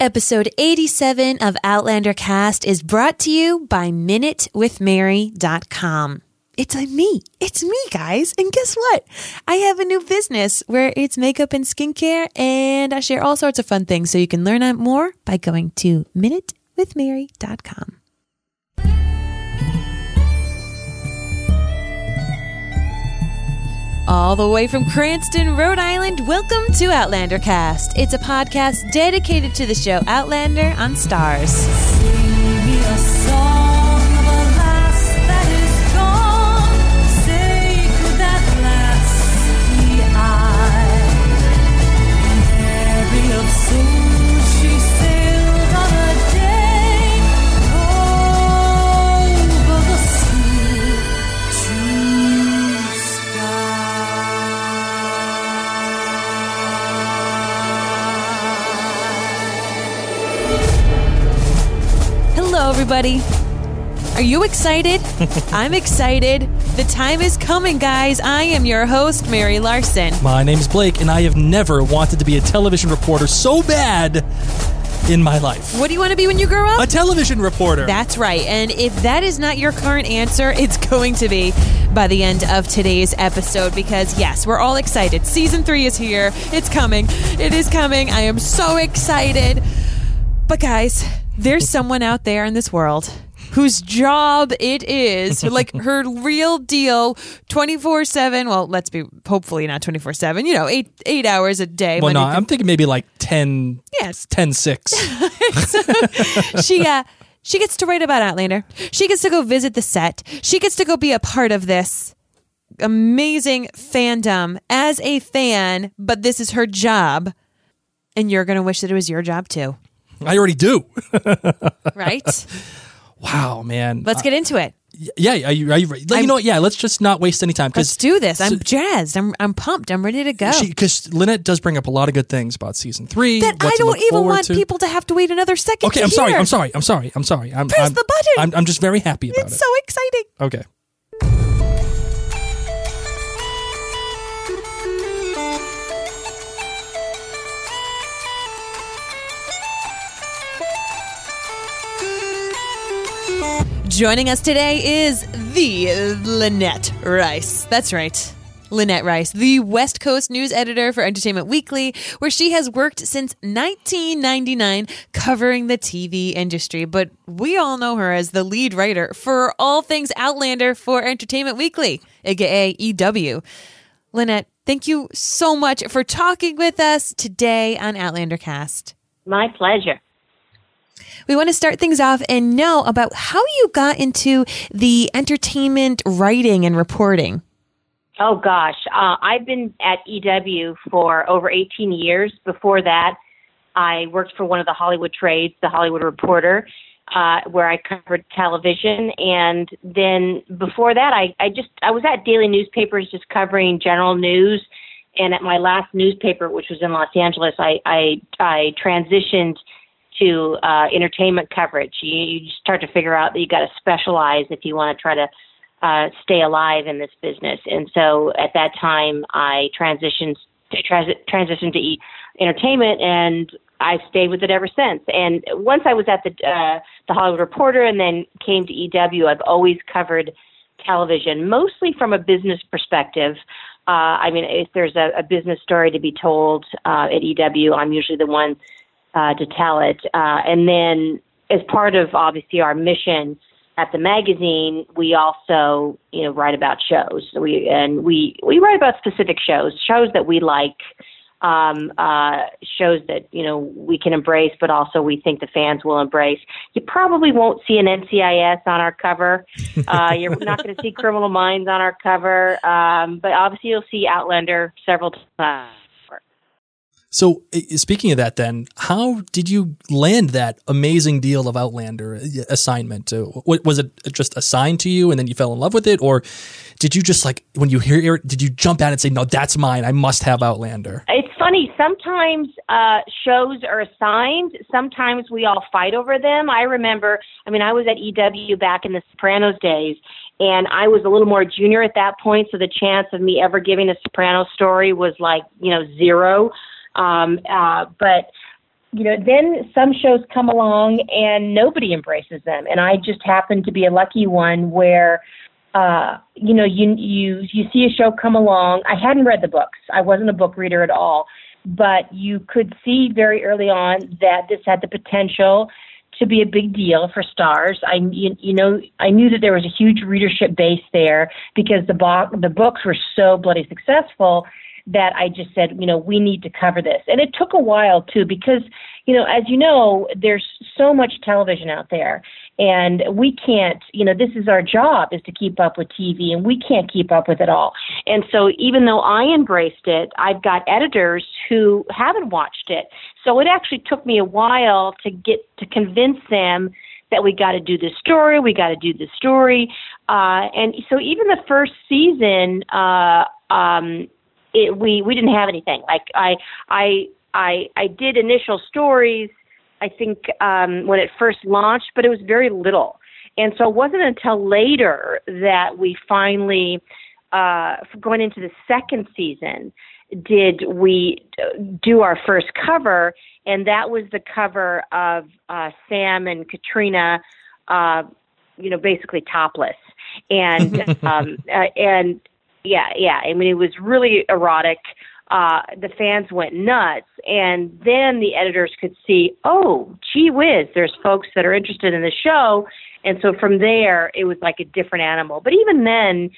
Episode 87 of Outlander Cast is brought to you by MinuteWithMary.com. It's me, guys. And guess what? I have a new business where it's makeup and skincare, and I share all sorts of fun things. So you can learn more by going to MinuteWithMary.com. All the way from Cranston, Rhode Island, welcome to Outlander Cast. It's a podcast dedicated to the show Outlander on Starz. Sing me a song of a lass that is gone. Say could that lass be I? Mary of soul, she sailed on a day over the sea. Hello, everybody. Are you excited? I'm excited. The time is coming, guys. I am your host, Mary Larson. My name's Blake, and I have never wanted to be a television reporter so bad in my life. What do you want to be when you grow up? A television reporter. That's right. And if that is not your current answer, it's going to be by the end of today's episode, because yes, we're all excited. Season 3 is here. It's coming. It is coming. I am so excited. But guys, there's someone out there in this world whose job it is, like her real deal, 24/7. Well, let's be hopefully not 24/7. You know, eight hours a day. Well, Monday, I'm thinking maybe like 10. Yes, 10/6. So she gets to write about Outlander. She gets to go visit the set. She gets to go be a part of this amazing fandom as a fan. But this is her job, and you're gonna wish that it was your job too. I already do. Right? Wow, man. Let's get into it. Yeah. Are you ready? You know what? Yeah, let's just not waste any time. Let's do this. I'm jazzed. I'm pumped. I'm ready to go. Because Lynette does bring up a lot of good things about season 3. That I don't even want people to have to wait another second. Okay, I'm sorry. Press the button. I'm just very happy about it. It's so exciting. Okay. Joining us today is the Lynette Rice. That's right. Lynette Rice, the West Coast news editor for Entertainment Weekly, where she has worked since 1999 covering the TV industry. But we all know her as the lead writer for all things Outlander for Entertainment Weekly, aka EW. Lynette, thank you so much for talking with us today on Outlander Cast. My pleasure. We want to start things off and know about how you got into the entertainment writing and reporting. Oh, gosh. I've been at EW for over 18 years. Before that, I worked for one of the Hollywood trades, the Hollywood Reporter, where I covered television. And then before that, I was at daily newspapers just covering general news. And at my last newspaper, which was in Los Angeles, I transitioned to entertainment coverage. You start to figure out that you got to specialize if you want to try to stay alive in this business. And so at that time, I transitioned to entertainment, and I've stayed with it ever since. And once I was at the Hollywood Reporter and then came to EW, I've always covered television, mostly from a business perspective. I mean, if there's a business story to be told at EW, I'm usually the one to tell it. And then as part of obviously our mission at the magazine, we also, write about shows. We write about specific shows that we like, shows that, we can embrace, but also we think the fans will embrace. You probably won't see an NCIS on our cover. You're not going to see Criminal Minds on our cover. But obviously you'll see Outlander several times. So speaking of that then, how did you land that amazing deal of Outlander assignment? Was it just assigned to you and then you fell in love with it? Or did you just like, when you hear it, did you jump at it and say, no, that's mine. I must have Outlander. It's funny. Sometimes shows are assigned. Sometimes we all fight over them. I remember, I was at EW back in the Sopranos days. And I was a little more junior at that point, so the chance of me ever giving a Soprano story was like, zero. But, then some shows come along and nobody embraces them. And I just happened to be a lucky one where, you see a show come along. I hadn't read the books. I wasn't a book reader at all. But you could see very early on that this had the potential to be a big deal for Starz. I knew that there was a huge readership base there because the books were so bloody successful that I just said, we need to cover this. And it took a while too, because, as you know, there's so much television out there and we can't, this is our job, is to keep up with TV, and we can't keep up with it all. And so even though I embraced it, I've got editors who haven't watched it. So it actually took me a while to get to convince them that we got to do this story. And so even the first season, we didn't have anything. Like I did initial stories, I think, when it first launched, but it was very little. And so it wasn't until later that we finally, going into the second season, did we do our first cover. And that was the cover of Sam and Katrina, basically topless. And Yeah. It was really erotic. The fans went nuts. And then the editors could see, oh, gee whiz, there's folks that are interested in the show. And so from there, it was like a different animal. But even then,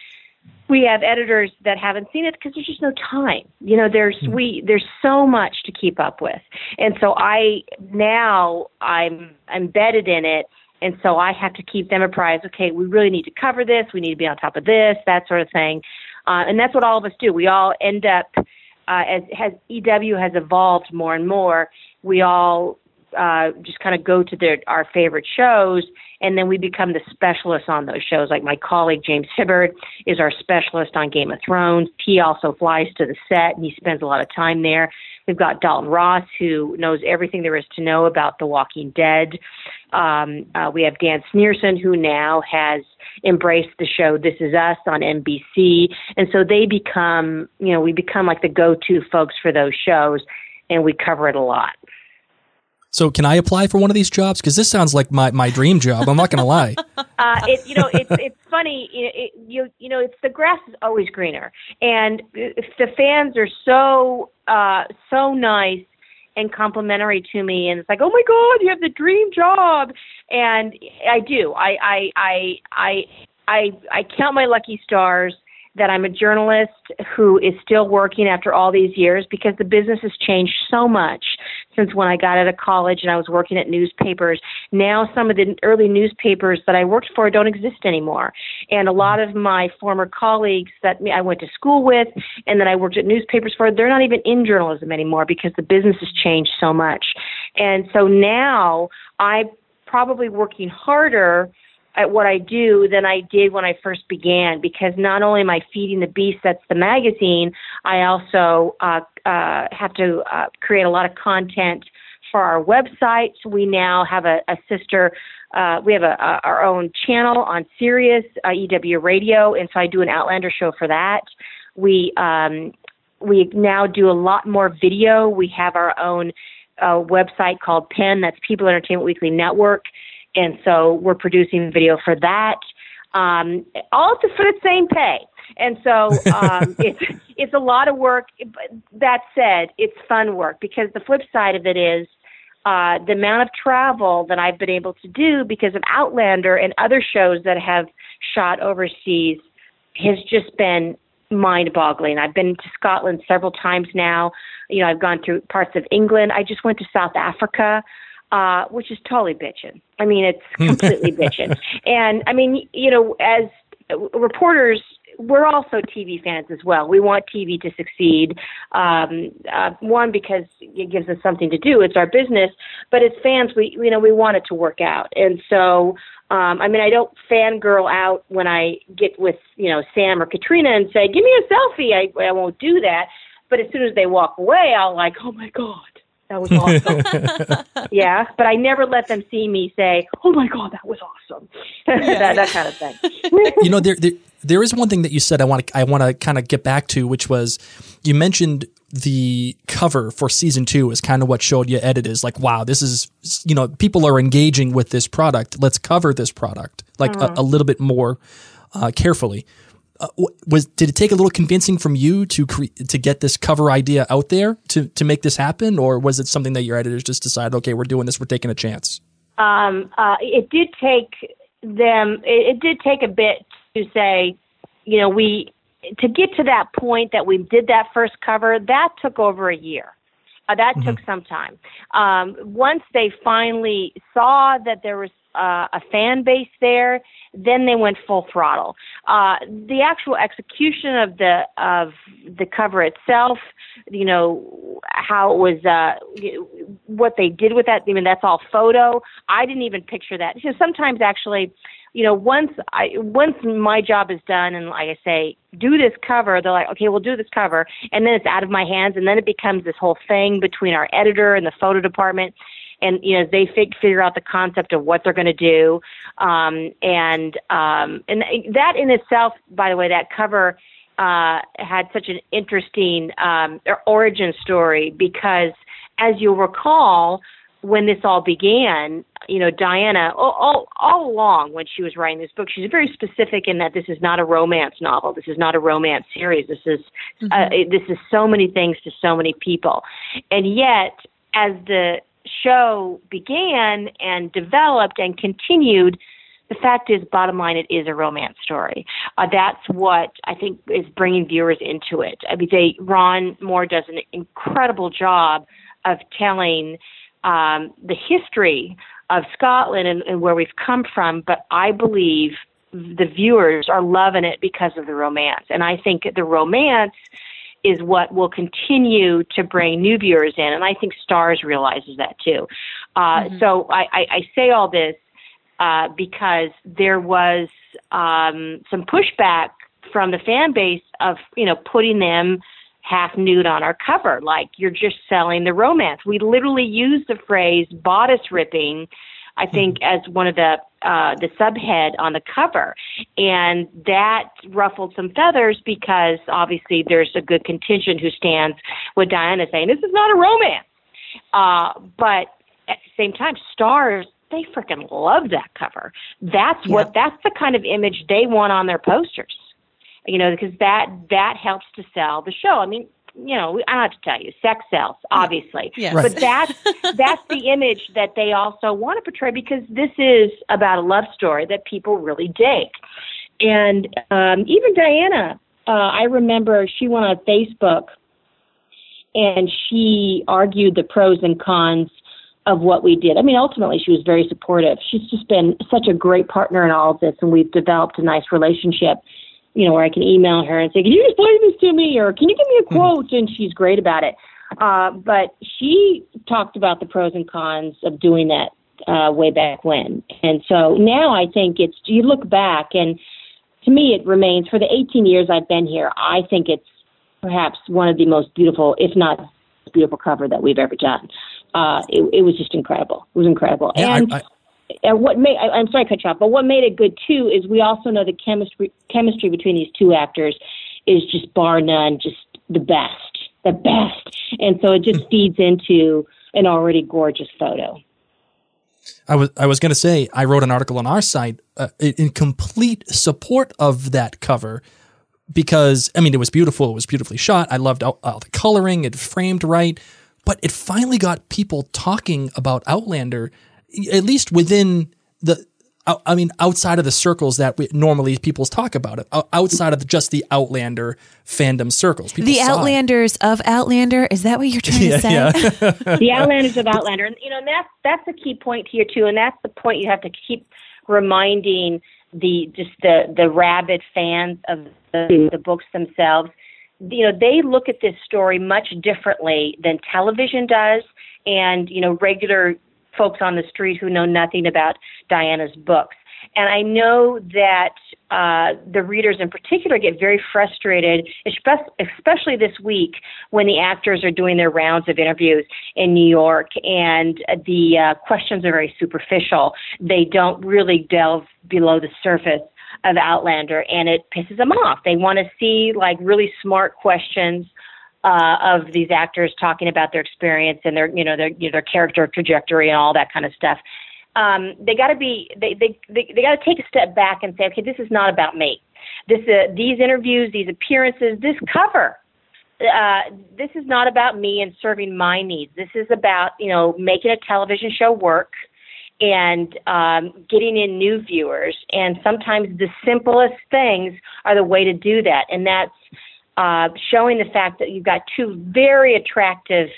we have editors that haven't seen it because there's just no time. There's so much to keep up with. And so I'm embedded in it. And so I have to keep them apprised. Okay, we really need to cover this. We need to be on top of this, that sort of thing. And that's what all of us do. We all end up, as EW has evolved more and more, we all just kind of go to our favorite shows, and then we become the specialists on those shows. Like my colleague James Hibbard is our specialist on Game of Thrones. He also flies to the set, and he spends a lot of time there. We've got Dalton Ross, who knows everything there is to know about The Walking Dead. We have Dan Sneerson, who now has embraced the show This Is Us on NBC. And so they become, we become like the go-to folks for those shows, and we cover it a lot. So can I apply for one of these jobs? Because this sounds like my dream job. I'm not going to lie. It's funny. It's the grass is always greener. And the fans are so nice and complimentary to me. And it's like, oh, my God, you have the dream job. And I do. I count my lucky stars that I'm a journalist who is still working after all these years, because the business has changed so much since when I got out of college and I was working at newspapers. Now some of the early newspapers that I worked for don't exist anymore. And a lot of my former colleagues that I went to school with and that I worked at newspapers for, they're not even in journalism anymore because the business has changed so much. And so now I'm probably working harder at what I do than I did when I first began, because not only am I feeding the beast, that's the magazine, I also have to create a lot of content for our website. We now have a sister, we have our own channel on Sirius, EW Radio, and so I do an Outlander show for that. We now do a lot more video. We have our own website called PEN, that's People Entertainment Weekly Network. And so we're producing video for that, all for the same pay. And so it's a lot of work. That said, it's fun work, because the flip side of it is the amount of travel that I've been able to do because of Outlander and other shows that have shot overseas has just been mind-boggling. I've been to Scotland several times now. I've gone through parts of England. I just went to South Africa. Which is totally bitchin'. It's completely bitchin'. And as reporters, we're also TV fans as well. We want TV to succeed, one, because it gives us something to do. It's our business. But as fans, we want it to work out. And so, I don't fangirl out when I get with, Sam or Katrina and say, give me a selfie. I won't do that. But as soon as they walk away, I'll like, oh, my God. That was awesome. Yeah, but I never let them see me say, oh, my God, that was awesome. that kind of thing. There is one thing that you said I want to kind of get back to, which was you mentioned the cover for season 2 is kind of what showed you editors like, wow, this is, people are engaging with this product. Let's cover this product like a little bit more carefully. Did it take a little convincing from you to get this cover idea out there to make this happen, or was it something that your editors just decided, okay, we're doing this, we're taking a chance? It did take a bit to say, to get to that point that we did that first cover. That took over a year. That mm-hmm. took some time. Once they finally saw that there was a fan base there, then they went full throttle. The actual execution of the cover itself, how it was, what they did with that. I mean, that's all photo. I didn't even picture that. So sometimes, actually, once my job is done, and like I say, do this cover, they're like, okay, we'll do this cover, and then it's out of my hands, and then it becomes this whole thing between our editor and the photo department. And, they figure out the concept of what they're going to do. And that in itself, by the way, that cover had such an interesting origin story, because as you'll recall, when this all began, Diana, all along when she was writing this book, she's very specific in that this is not a romance novel. This is not a romance series. This is so many things to so many people. And yet, as the show began and developed and continued, the fact is, bottom line, it is a romance story. That's what I think is bringing viewers into it. I mean, Ron Moore does an incredible job of telling the history of Scotland and where we've come from, but I believe the viewers are loving it because of the romance. And I think the romance is what will continue to bring new viewers in. And I think Starz realizes that too. So I say all this because there was some pushback from the fan base of, putting them half nude on our cover. Like, you're just selling the romance. We literally use the phrase bodice ripping, I think, as one of the subhead on the cover. And that ruffled some feathers, because obviously there's a good contingent who stands with Diana saying, this is not a romance. But at the same time, Starz, they freaking love that cover. That's the kind of image they want on their posters, because that helps to sell the show. I mean, I don't have to tell you, sex sells, obviously. Yeah. Right. But that's the image that they also want to portray, because this is about a love story that people really dig. And even Diana, I remember she went on Facebook and she argued the pros and cons of what we did. I mean, ultimately, she was very supportive. She's just been such a great partner in all of this, and we've developed a nice relationship, where I can email her and say, can you explain this to me? Or can you give me a quote? And she's great about it. But she talked about the pros and cons of doing that way back when. And so now I think you look back, and to me it remains, for the 18 years I've been here, I think it's perhaps one of the most beautiful, if not beautiful cover that we've ever done. It was just incredible. It was incredible. Yeah, and I'm sorry to cut you off, but what made it good too is we also know the chemistry between these two actors is just bar none, just the best. And so it just feeds into an already gorgeous photo. I was going to say, I wrote an article on our site in complete support of that cover, because it was beautiful. It was beautifully shot. I loved all the coloring. It framed right, but it finally got people talking about Outlander, at least within outside of the circles that normally people talk about it, outside of just the Outlander fandom circles. The Outlanders of Outlander, is that what you're trying to say? Yeah. The Outlanders of Outlander. And that's a key point here too. And that's the point you have to keep reminding the rabid fans of the books themselves, you know, they look at this story much differently than television does, and, you know, regular folks on the street who know nothing about Diana's books. And I know that the readers in particular get very frustrated, especially this week when the actors are doing their rounds of interviews in New York, and the questions are very superficial. They don't really delve below the surface of Outlander, and it pisses them off. They want to see, like, really smart questions of these actors talking about their experience and their character trajectory and all that kind of stuff. They got to take a step back and say, okay, this is not about me. These interviews, these appearances, this cover, this is not about me and serving my needs. This is about, you know, making a television show work and getting in new viewers. And sometimes the simplest things are the way to do that. And that's showing the fact that you've got two very attractive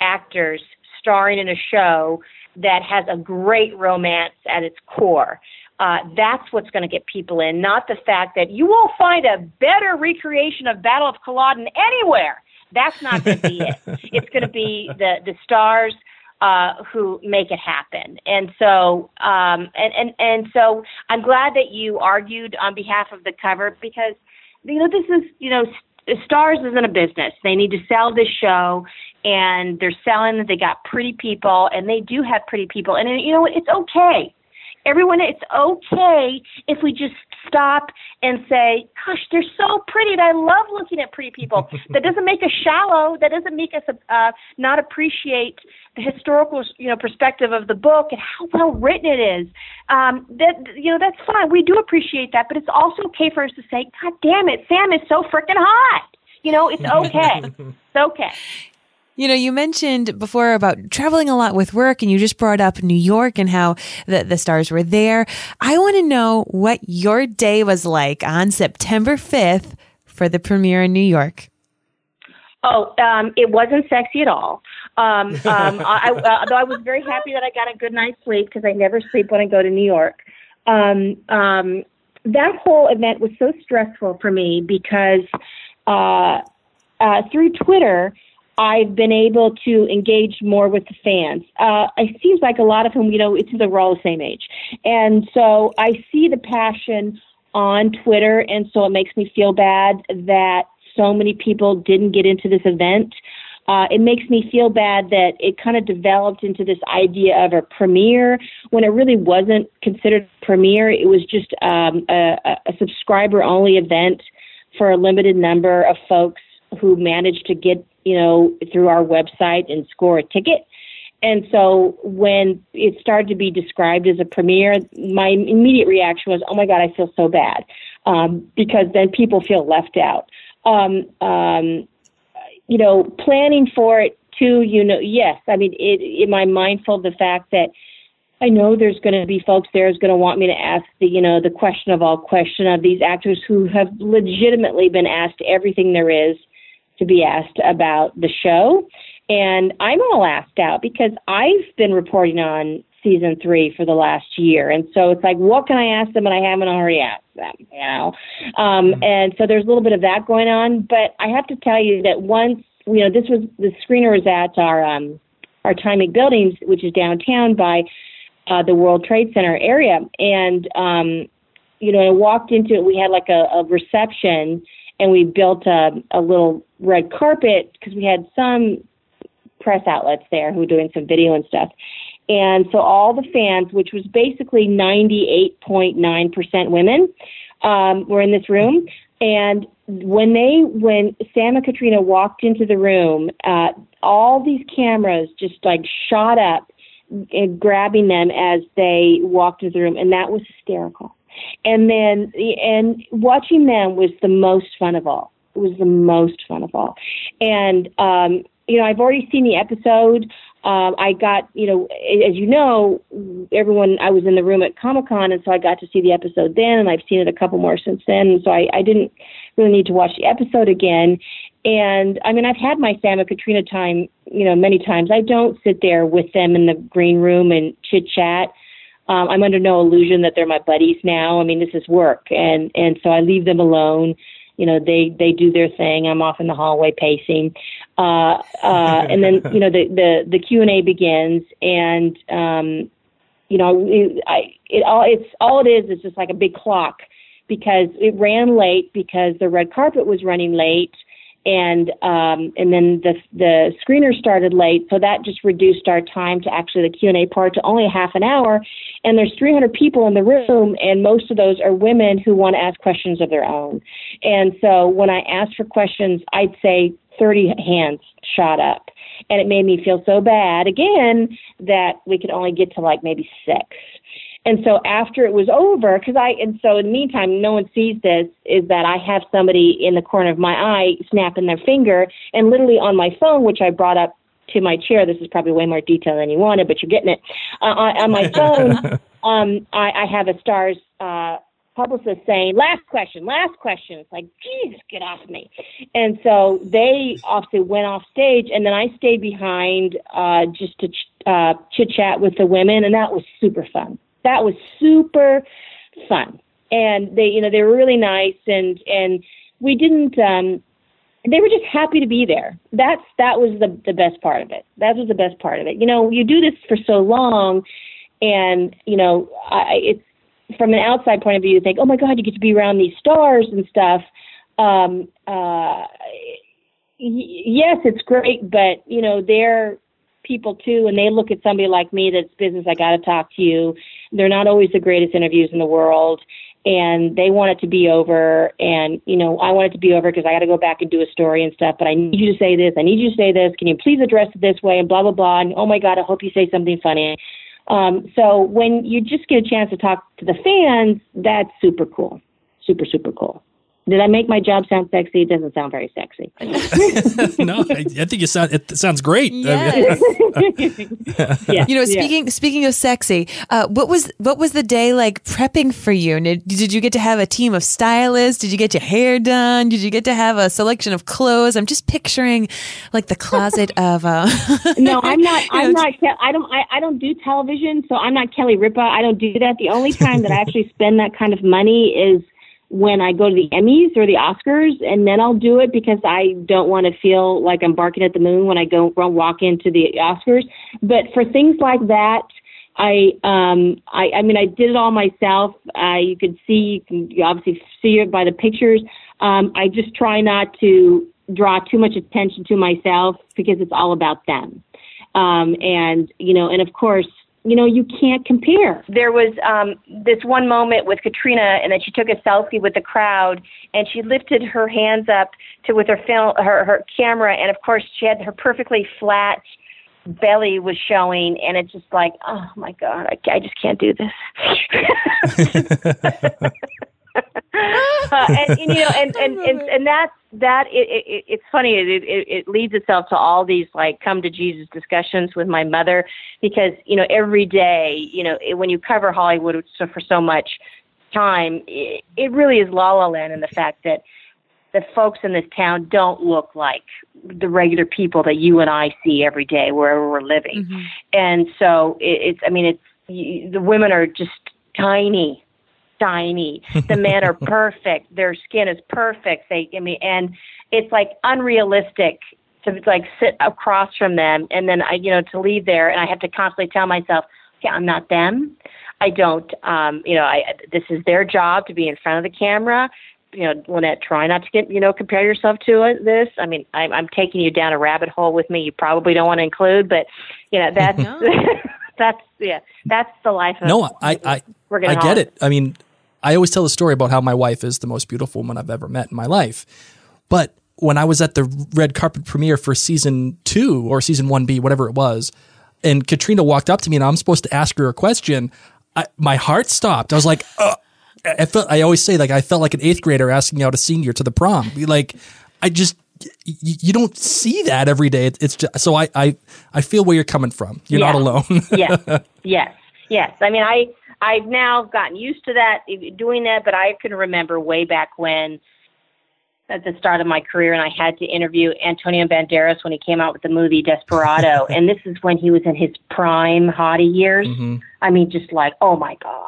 actors starring in a show that has a great romance at its core. That's what's going to get people in, not the fact that you won't find a better recreation of Battle of Culloden anywhere. That's not going to be it. It's going to be the stars who make it happen. And so, so I'm glad that you argued on behalf of the cover, because, you know, this is, you know, Starz isn't a business. They need to sell this show, and they're selling that they got pretty people, and they do have pretty people. And, you know, it's okay. Everyone, it's okay if we just stop and say, gosh, they're so pretty, and I love looking at pretty people. That doesn't make us shallow. That doesn't make us not appreciate the historical, you know, perspective of the book and how well written it is. That's fine. We do appreciate that, but it's also okay for us to say, God damn it, Sam is so freaking hot. You know, it's okay. It's okay. You know, you mentioned before about traveling a lot with work, and you just brought up New York and how the stars were there. I want to know what your day was like on September 5th for the premiere in New York. Oh, it wasn't sexy at all. Though I was very happy that I got a good night's sleep, because I never sleep when I go to New York. That whole event was so stressful for me because through Twitter, I've been able to engage more with the fans. It seems like a lot of them, you know, it's either we're all the same age. And so I see the passion on Twitter, and so it makes me feel bad that so many people didn't get into this event. It makes me feel bad that it kind of developed into this idea of a premiere when it really wasn't considered a premiere. It was just a subscriber-only event for a limited number of folks who managed to get, you know, through our website and score a ticket. And so when it started to be described as a premiere, my immediate reaction was, oh my God, I feel so bad. Because then people feel left out. You know, planning for it too, you know, yes. I mean, am I mindful of the fact that I know there's going to be folks there who's going to want me to ask the, you know, the question of all question of these actors who have legitimately been asked everything there is to be asked about the show. And I'm all asked out because I've been reporting on season 3 for the last year. And so it's like, what can I ask them? And I haven't already asked them, you know? And so there's a little bit of that going on, but I have to tell you that once, you know, this was, the screener was at our Time Inc. buildings, which is downtown by the World Trade Center area. And, you know, I walked into it, we had like a reception, and we built a little red carpet because we had some press outlets there who were doing some video and stuff. And so all the fans, which was basically 98.9% women, were in this room. And when Sam and Katrina walked into the room, all these cameras just like shot up, grabbing them as they walked into the room. And that was hysterical. And watching them was the most fun of all. It was the most fun of all. And, you know, I've already seen the episode. I got, you know, as you know, everyone, I was in the room at Comic-Con, and so I got to see the episode then, and I've seen it a couple more since then. And so I didn't really need to watch the episode again. And, I mean, I've had my Sam and Katrina time, you know, many times. I don't sit there with them in the green room and chit-chat. I'm under no illusion that they're my buddies now. I mean, this is work. And so I leave them alone. You know, they do their thing. I'm off in the hallway pacing. And then, you know, the Q&A begins, and, you know, it's just like a big clock, because it ran late because the red carpet was running late. And then the screener started late, so that just reduced our time to actually the Q&A part to only half an hour. And there's 300 people in the room, and most of those are women who want to ask questions of their own. And so when I asked for questions, I'd say 30 hands shot up. And it made me feel so bad, again, that we could only get to like maybe 6. And so after it was over, and so in the meantime, no one sees this, is that I have somebody in the corner of my eye snapping their finger, and literally on my phone, which I brought up to my chair, this is probably way more detail than you wanted, but you're getting it. On my phone, I have a Starz publicist saying, last question. It's like, geez, get off me. And so they obviously went off stage, and then I stayed behind just to chit-chat with the women, and that was super fun. That was super fun. And they were really nice. And we didn't, they were just happy to be there. That was the best part of it. That was the best part of it. You know, you do this for so long, and, you know, it's from an outside point of view, you think, oh my God, you get to be around these stars and stuff. Yes, it's great, but, you know, they're people too, and they look at somebody like me that's business. I got to talk to you. They're not always the greatest interviews in the world, and they want it to be over. And, you know, I want it to be over because I got to go back and do a story and stuff, but I need you to say this. I need you to say this. Can you please address it this way? And blah, blah, blah. And oh my God, I hope you say something funny. So when you just get a chance to talk to the fans, that's super cool. Super, super cool. Did I make my job sound sexy? It doesn't sound very sexy. No, I think it sounds great. Yes. You know, speaking of sexy, what was the day like prepping for you? Did you get to have a team of stylists? Did you get your hair done? Did you get to have a selection of clothes? I'm just picturing like the closet of. No, I'm not. I don't do television, so I'm not Kelly Ripa. I don't do that. The only time that I actually spend that kind of money is when I go to the Emmys or the Oscars, and then I'll do it because I don't want to feel like I'm barking at the moon when I go walk into the Oscars. But for things like that, I mean, I did it all myself. You can obviously see it by the pictures. I just try not to draw too much attention to myself because it's all about them. And of course, you know, you can't compare. There was this one moment with Katrina, and then she took a selfie with the crowd, and she lifted her hands up with her film, her camera, and of course she had her perfectly flat belly was showing, and it's just like, oh my God, I just can't do this. And that it's funny. It leads itself to all these like come to Jesus discussions with my mother, because, you know, every day, you know, when you cover Hollywood for so much time, it really is la la land, and the fact that the folks in this town don't look like the regular people that you and I see every day wherever we're living. Mm-hmm. And so the women are just tiny. The men are perfect. Their skin is perfect. And it's like unrealistic to like sit across from them. And then to leave there, and I have to constantly tell myself, okay, I'm not them. I don't, this is their job to be in front of the camera. You know, Lynette, try not to compare yourself to this. I mean, I'm taking you down a rabbit hole with me. You probably don't want to include, but that's, that's the life. I get it. I mean, I always tell the story about how my wife is the most beautiful woman I've ever met in my life. But when I was at the red carpet premiere for season 2 or season 1B, whatever it was, and Katrina walked up to me and I'm supposed to ask her a question, my heart stopped. I was like, I felt like an 8th grader asking out a senior to the prom. Like, you don't see that every day. It's just, so I feel where you're coming from. You're not alone. Yes. I mean, I've now gotten used to that, doing that, but I can remember way back when at the start of my career, and I had to interview Antonio Banderas when he came out with the movie Desperado. And this is when he was in his prime hottie years. Mm-hmm. I mean, just like, oh my God.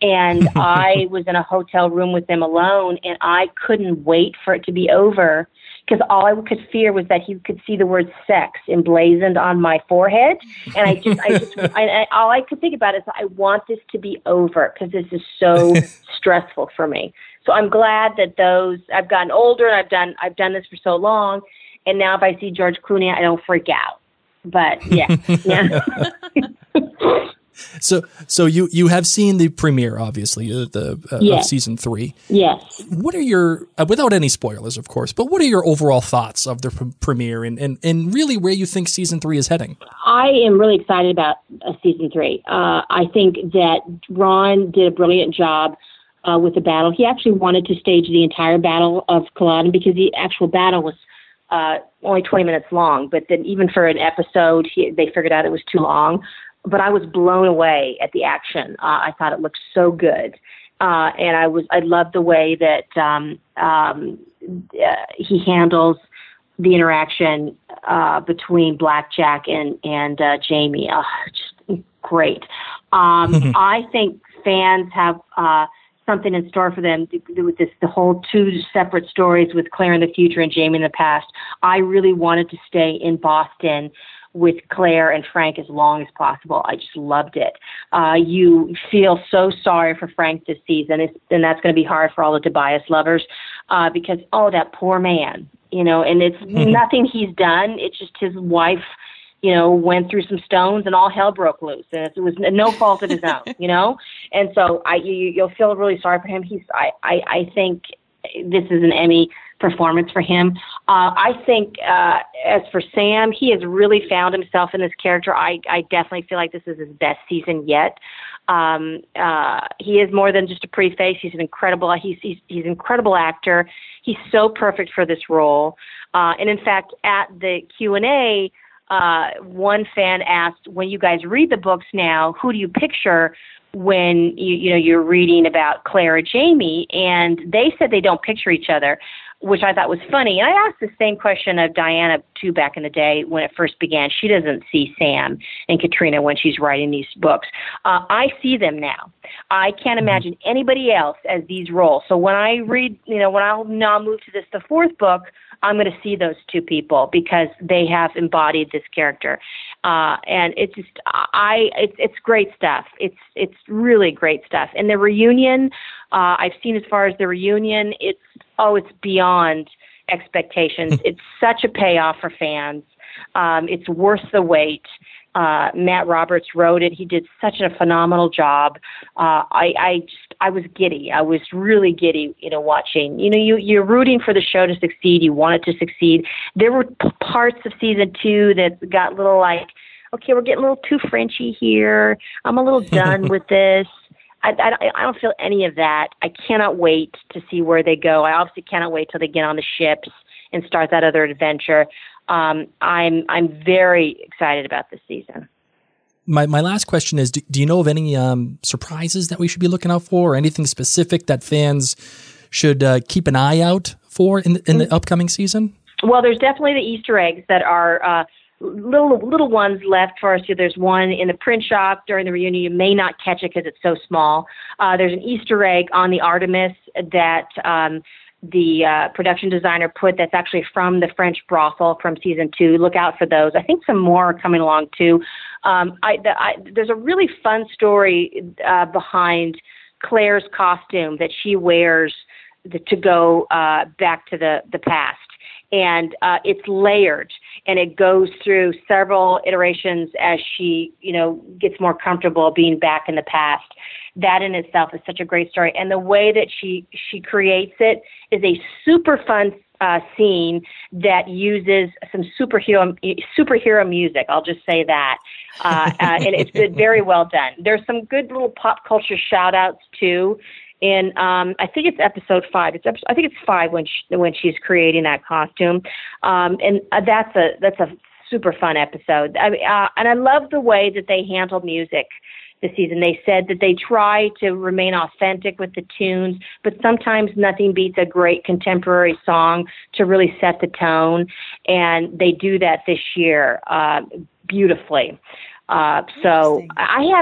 And I was in a hotel room with him alone, and I couldn't wait for it to be over, because all I could fear was that he could see the word sex emblazoned on my forehead. And I all I could think about is, I want this to be over, because this is so stressful for me. So I'm glad that those, I've gotten older, and I've done this for so long. And now if I see George Clooney, I don't freak out, but yeah. So you have seen the premiere, obviously, of season 3. Yes. What are your, without any spoilers, of course, but what are your overall thoughts of the premiere and really where you think season 3 is heading? I am really excited about season 3. I think that Ron did a brilliant job with the battle. He actually wanted to stage the entire Battle of Culloden, because the actual battle was only 20 minutes long. But then even for an episode, they figured out it was too long. But I was blown away at the action. I thought it looked so good. And I loved the way that he handles the interaction between Blackjack and Jamie. Just great. I think fans have something in store for them with this, the whole two separate stories with Claire in the future and Jamie in the past. I really wanted to stay in Boston with Claire and Frank as long as possible. I just loved it. You feel so sorry for Frank this season, and that's going to be hard for all the Tobias lovers because, oh, that poor man, you know, and it's nothing he's done. It's just his wife, you know, went through some stones and all hell broke loose, and it was no fault of his own, you know? And so you'll feel really sorry for him. I think this is an Emmy performance for him. I think as for Sam, he has really found himself in this character. I definitely feel like this is his best season yet. He is more than just a pretty face. He's an incredible, he's an incredible actor. He's so perfect for this role. And in fact, at the Q&A, one fan asked, when you guys read the books now, who do you picture when you're reading about Claire and Jamie? And they said they don't picture each other, which I thought was funny. And I asked the same question of Diana, too, back in the day when it first began. She doesn't see Sam and Katrina when she's writing these books. I see them now. I can't imagine anybody else as these roles. So when I read, when I'll now move to the fourth book, I'm going to see those two people because they have embodied this character. And it's just, it's great stuff. It's really great stuff. And the reunion, I've seen as far as the reunion, it's beyond expectations. It's such a payoff for fans. It's worth the wait. Matt Roberts wrote it. He did such a phenomenal job. I was giddy. I was really giddy, watching. You're rooting for the show to succeed. You want it to succeed. There were parts of season 2 that got a little like, okay, we're getting a little too Frenchy here. I'm a little done with this. I don't feel any of that. I cannot wait to see where they go. I obviously cannot wait till they get on the ships and start that other adventure. I'm very excited about this season. My last question is, do you know of any surprises that we should be looking out for, or anything specific that fans should keep an eye out for in the upcoming season? Well, there's definitely the Easter eggs that are little ones left for us. There's one in the print shop during the reunion. You may not catch it because it's so small. There's an Easter egg on the Artemis that the production designer put, that's actually from the French brothel from season 2. Look out for those. I think some more are coming along too. There's a really fun story behind Claire's costume that she wears to go back to the past. And it's layered, and it goes through several iterations as she, gets more comfortable being back in the past. That in itself is such a great story. And the way that she creates it is a super fun scene that uses some superhero music. I'll just say that. And it's very well done. There's some good little pop culture shout outs too. And I think it's episode 5. I think it's 5 when she's creating that costume, and that's a super fun episode. And I love the way that they handle music this season. They said that they try to remain authentic with the tunes, but sometimes nothing beats a great contemporary song to really set the tone, and they do that this year beautifully. So I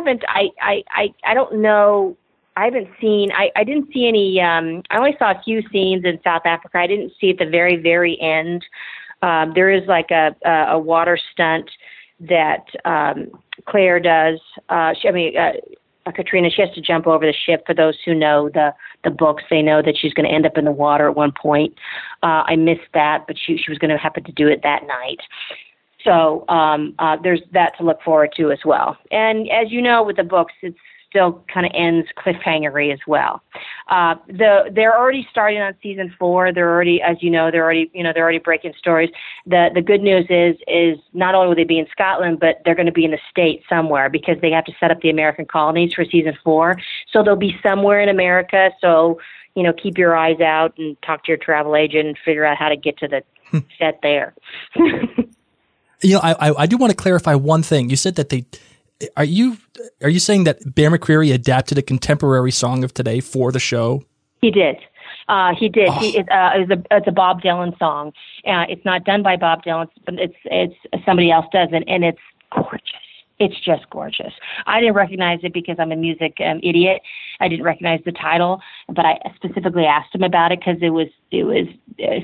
didn't see any, I only saw a few scenes in South Africa. I didn't see at the very, very end. There is like a water stunt that Claire does. Katrina, she has to jump over the ship. For those who know the books, they know that she's going to end up in the water at one point. I missed that, but she was going to happen to do it that night. So there's that to look forward to as well. And as you know, with the books, it's still kind of ends cliffhangery as well. They're already starting on season 4. They're already, as you know, they're already breaking stories. The good news is not only will they be in Scotland, but they're going to be in the States somewhere because they have to set up the American colonies for season 4. So they'll be somewhere in America. So, you know, keep your eyes out and talk to your travel agent and figure out how to get to the set there. You know, I do want to clarify one thing. You said that they, are you saying that Bear McCreary adapted a contemporary song of today for the show? He did. He did. Oh. It's a Bob Dylan song. It's not done by Bob Dylan, but it's somebody else does it, and it's gorgeous. It's just gorgeous. I didn't recognize it because I'm a music idiot. I didn't recognize the title, but I specifically asked him about it because it was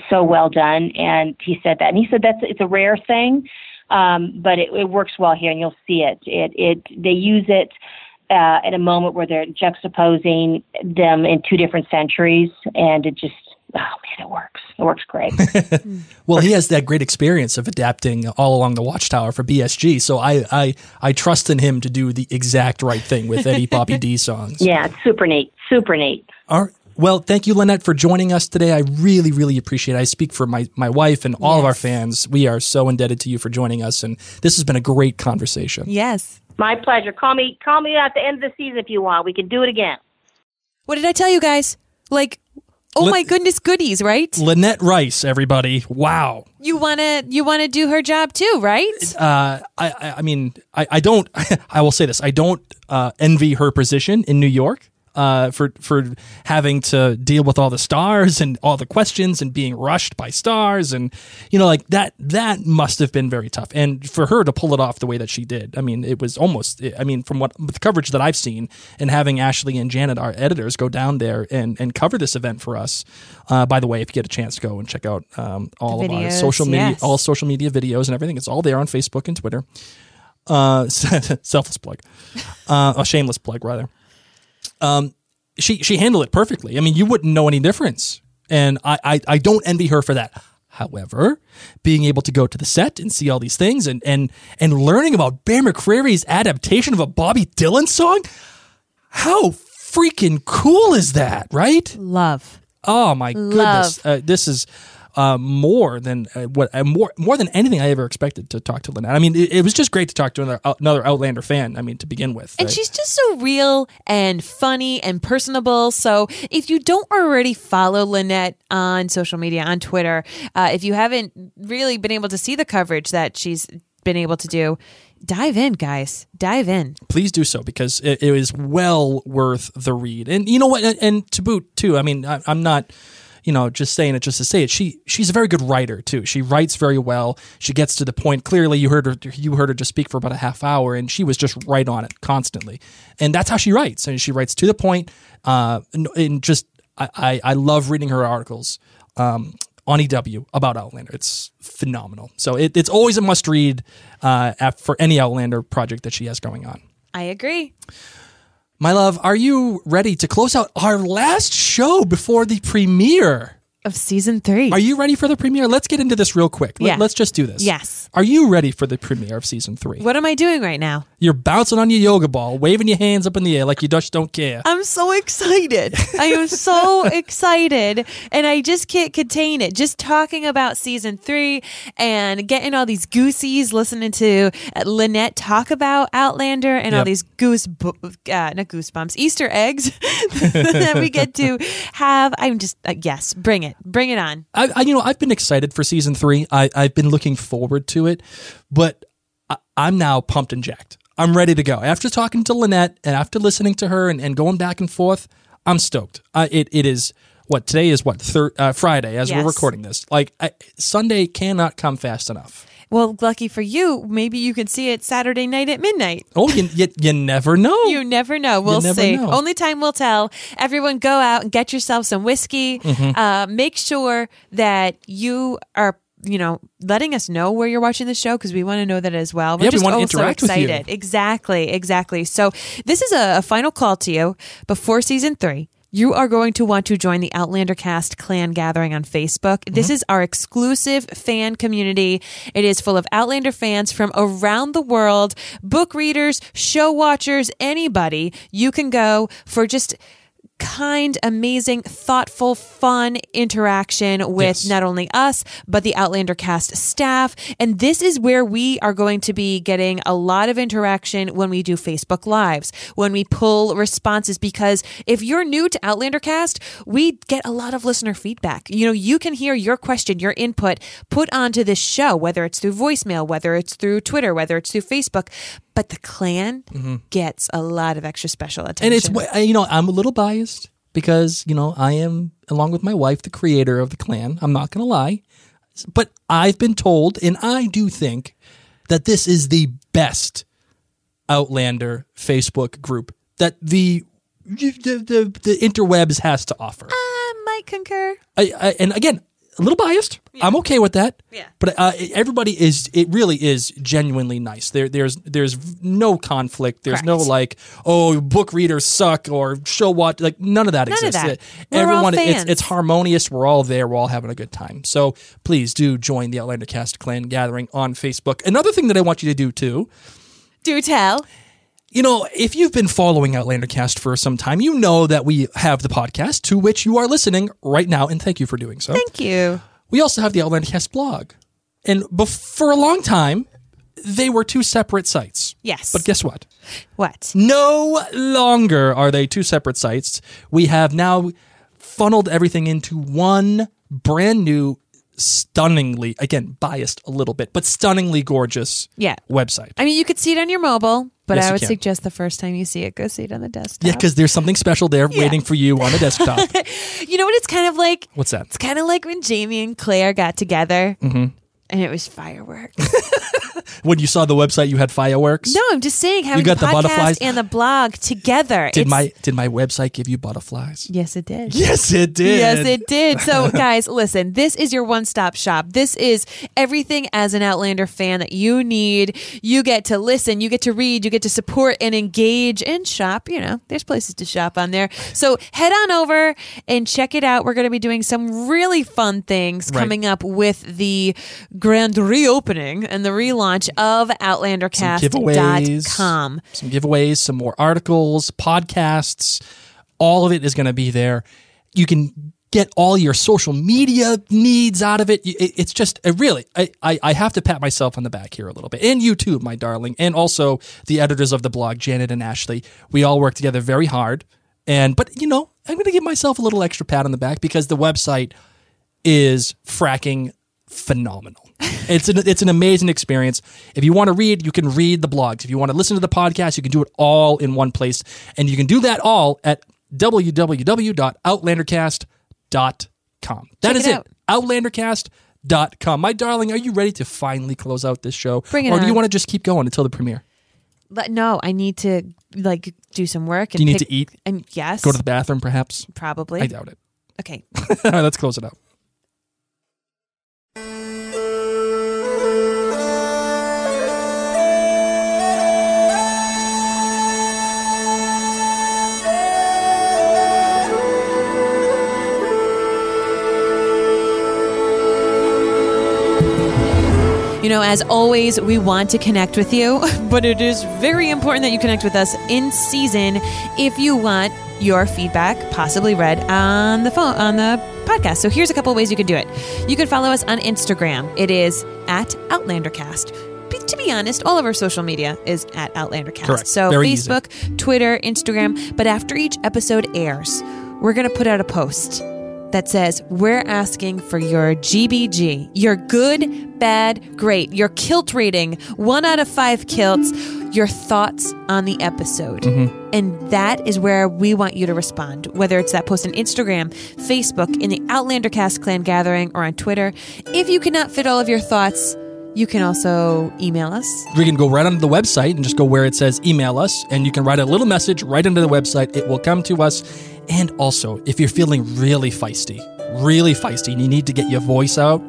so well done, and he said that. And he said it's a rare thing, but it works well here, and you'll see it. They use it at a moment where they're juxtaposing them in two different centuries, and it just, oh man, it works. It works great. Well, he has that great experience of adapting All Along the Watchtower for BSG, so I trust in him to do the exact right thing with any Bobby D songs. Yeah, it's super neat. Super neat. All right. Well, thank you, Lynette, for joining us today. I really, really appreciate it. I speak for my wife and all of our fans. We are so indebted to you for joining us, and this has been a great conversation. Yes. My pleasure. Call me at the end of the season if you want. We can do it again. What did I tell you guys? Like, oh my goodness, goodies, right? Lynette Rice, everybody. Wow. You wanna do her job too, right? I mean, I don't. I will say this. I don't envy her position in New York. For having to deal with all the stars and all the questions and being rushed by stars and, you know, like that must have been very tough. And for her to pull it off the way that she did, I mean, it was almost, I mean, from what the coverage that I've seen and having Ashley and Janet, our editors, go down there and cover this event for us. By the way, if you get a chance, go and check out all the videos, of our social media, all social media videos and everything. It's all there on Facebook and Twitter. Selfless plug, a shameless plug rather. She handled it perfectly. I mean, you wouldn't know any difference. And I don't envy her for that. However, being able to go to the set and see all these things and learning about Bear McCreary's adaptation of a Bobby Dylan song, how freaking cool is that, right? Love. Oh, my goodness. This is... more than anything I ever expected to talk to Lynette. I mean, it was just great to talk to another Outlander fan. I mean, to begin with, and she's just so real and funny and personable. So if you don't already follow Lynette on social media, on Twitter, if you haven't really been able to see the coverage that she's been able to do, dive in, guys. Dive in. Please do so because it is well worth the read. And you know what? And to boot too. I mean, I'm not. You know, just saying it just to say it. She's a very good writer too. She writes very well. She gets to the point. Clearly, you heard her just speak for about a half hour, and she was just right on it constantly. And that's how she writes. And she writes to the point. I love reading her articles on EW about Outlander. It's phenomenal. So it's always a must read for any Outlander project that she has going on. I agree. My love, are you ready to close out our last show before the premiere of season 3? Are you ready for the premiere? Let's get into this real quick. Yeah. Let's just do this. Yes. Are you ready for the premiere of season 3? What am I doing right now? You're bouncing on your yoga ball, waving your hands up in the air like you just don't care. I'm so excited. I am so excited, and I just can't contain it. Just talking about season 3 and getting all these goosies, listening to Lynette talk about Outlander and all these not goosebumps, Easter eggs that we get to have. I'm just, yes, bring it on. I've been excited for season 3. I've been looking forward to it, but I'm now pumped and jacked. I'm ready to go. After talking to Lynette and after listening to her and going back and forth, I'm stoked. Today is Friday as we're recording this. Sunday cannot come fast enough. Well, lucky for you, maybe you can see it Saturday night at midnight. Oh, you never know. You never know. We'll see. Know. Only time will tell. Everyone go out and get yourself some whiskey. Mm-hmm. Make sure that you are, letting us know where you're watching the show, because we want to know that as well. We're just all so excited. Exactly. So this is a final call to you before season 3. You are going to want to join the Outlander Cast Clan Gathering on Facebook. Mm-hmm. This is our exclusive fan community. It is full of Outlander fans from around the world, book readers, show watchers, anybody. You can go for just kind, amazing, thoughtful, fun interaction with not only us, but the Outlander Cast staff. And this is where we are going to be getting a lot of interaction when we do Facebook Lives, when we pull responses, because if you're new to Outlander Cast, we get a lot of listener feedback. You can hear your question, your input put onto this show, whether it's through voicemail, whether it's through Twitter, whether it's through Facebook. But the clan gets a lot of extra special attention. And it's, I'm a little biased because, I am, along with my wife, the creator of the clan. I'm not going to lie. But I've been told, and I do think, that this is the best Outlander Facebook group that the interwebs has to offer. I might concur. And again, a little biased. Yeah. I'm okay with that. Yeah. But everybody is. It really is genuinely nice. There's no conflict. There's no book readers suck or show watch. None of that exists. Everyone, it's harmonious. We're all there. We're all having a good time. So please do join the Outlander Cast Clan Gathering on Facebook. Another thing that I want you to do too. Do tell. If you've been following Outlander Cast for some time, you know that we have the podcast to which you are listening right now, and thank you for doing so. Thank you. We also have the Outlander Cast blog. And for a long time, they were two separate sites. Yes. But guess what? What? No longer are they two separate sites. We have now funneled everything into one brand new, stunningly, again, biased a little bit, but stunningly gorgeous website. I mean, you could see it on your mobile. But yes, I would suggest the first time you see it, go see it on the desktop. Yeah, because there's something special there waiting for you on the desktop. You know what it's kind of like? What's that? It's kind of like when Jamie and Claire got together and it was fireworks. When you saw the website, you had fireworks? No, I'm just saying having the podcast and the blog together. Did my website give you butterflies? Yes, it did. Yes, it did. So, guys, listen, this is your one-stop shop. This is everything as an Outlander fan that you need. You get to listen, you get to read, you get to support and engage and shop. There's places to shop on there. So head on over and check it out. We're going to be doing some really fun things coming up with the grand reopening and the relaunch of OutlanderCast.com. Some giveaways, some more articles, podcasts. All of it is going to be there. You can get all your social media needs out of it. It's just I have to pat myself on the back here a little bit. And you too, my darling. And also the editors of the blog, Janet and Ashley. We all work together very hard. But I'm going to give myself a little extra pat on the back because the website is fracking phenomenal. It's an amazing experience. If you want to read, you can read the blogs. If you want to listen to the podcast, you can do it all in one place. And you can do that all at www.outlandercast.com. That is it. Outlandercast.com. My darling, are you ready to finally close out this show? Bring it on. Or do you want to just keep going until the premiere? But no, I need to do some work. And do you need to eat? Yes. Go to the bathroom, perhaps? Probably. I doubt it. Okay. All right, let's close it out. As always, we want to connect with you, but it is very important that you connect with us in season if you want your feedback possibly read on the phone, on the podcast. So here's a couple of ways you can do it. You can follow us on Instagram. It is at OutlanderCast. To be honest, all of our social media is at OutlanderCast. Correct. So very Facebook, easy. Twitter, Instagram. But after each episode airs, we're going to put out a post that says, we're asking for your GBG, your good bad, great. Your kilt rating, 1 out of 5 kilts. Your thoughts on the episode. Mm-hmm. And that is where we want you to respond, whether it's that post on Instagram, Facebook, in the Outlander Cast Clan Gathering, or on Twitter. If you cannot fit all of your thoughts, you can also email us. We can go right onto the website and just go where it says email us, and you can write a little message right into the website. It will come to us. And also, if you're feeling really feisty, and you need to get your voice out,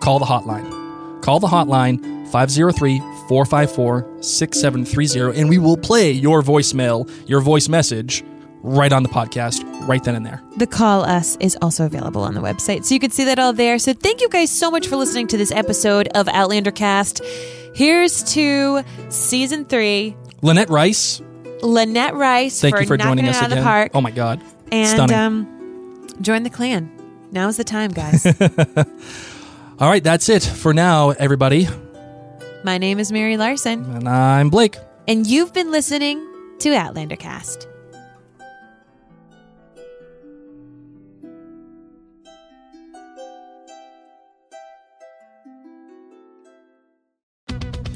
call the hotline. Call the hotline. 503-454-6730, and we will play your voicemail, your voice message, right on the podcast, right then and there. The Call Us is also available on the website, so you can see that all there. So thank you guys so much for listening to this episode of Outlander Cast. Here's to Season 3. Lynette Rice, thank you for joining us again. The park. Oh my God. And stunning. Join the clan. Now's the time, guys. All right, that's it for now, everybody. My name is Mary Larson. And I'm Blake. And you've been listening to Outlander Cast.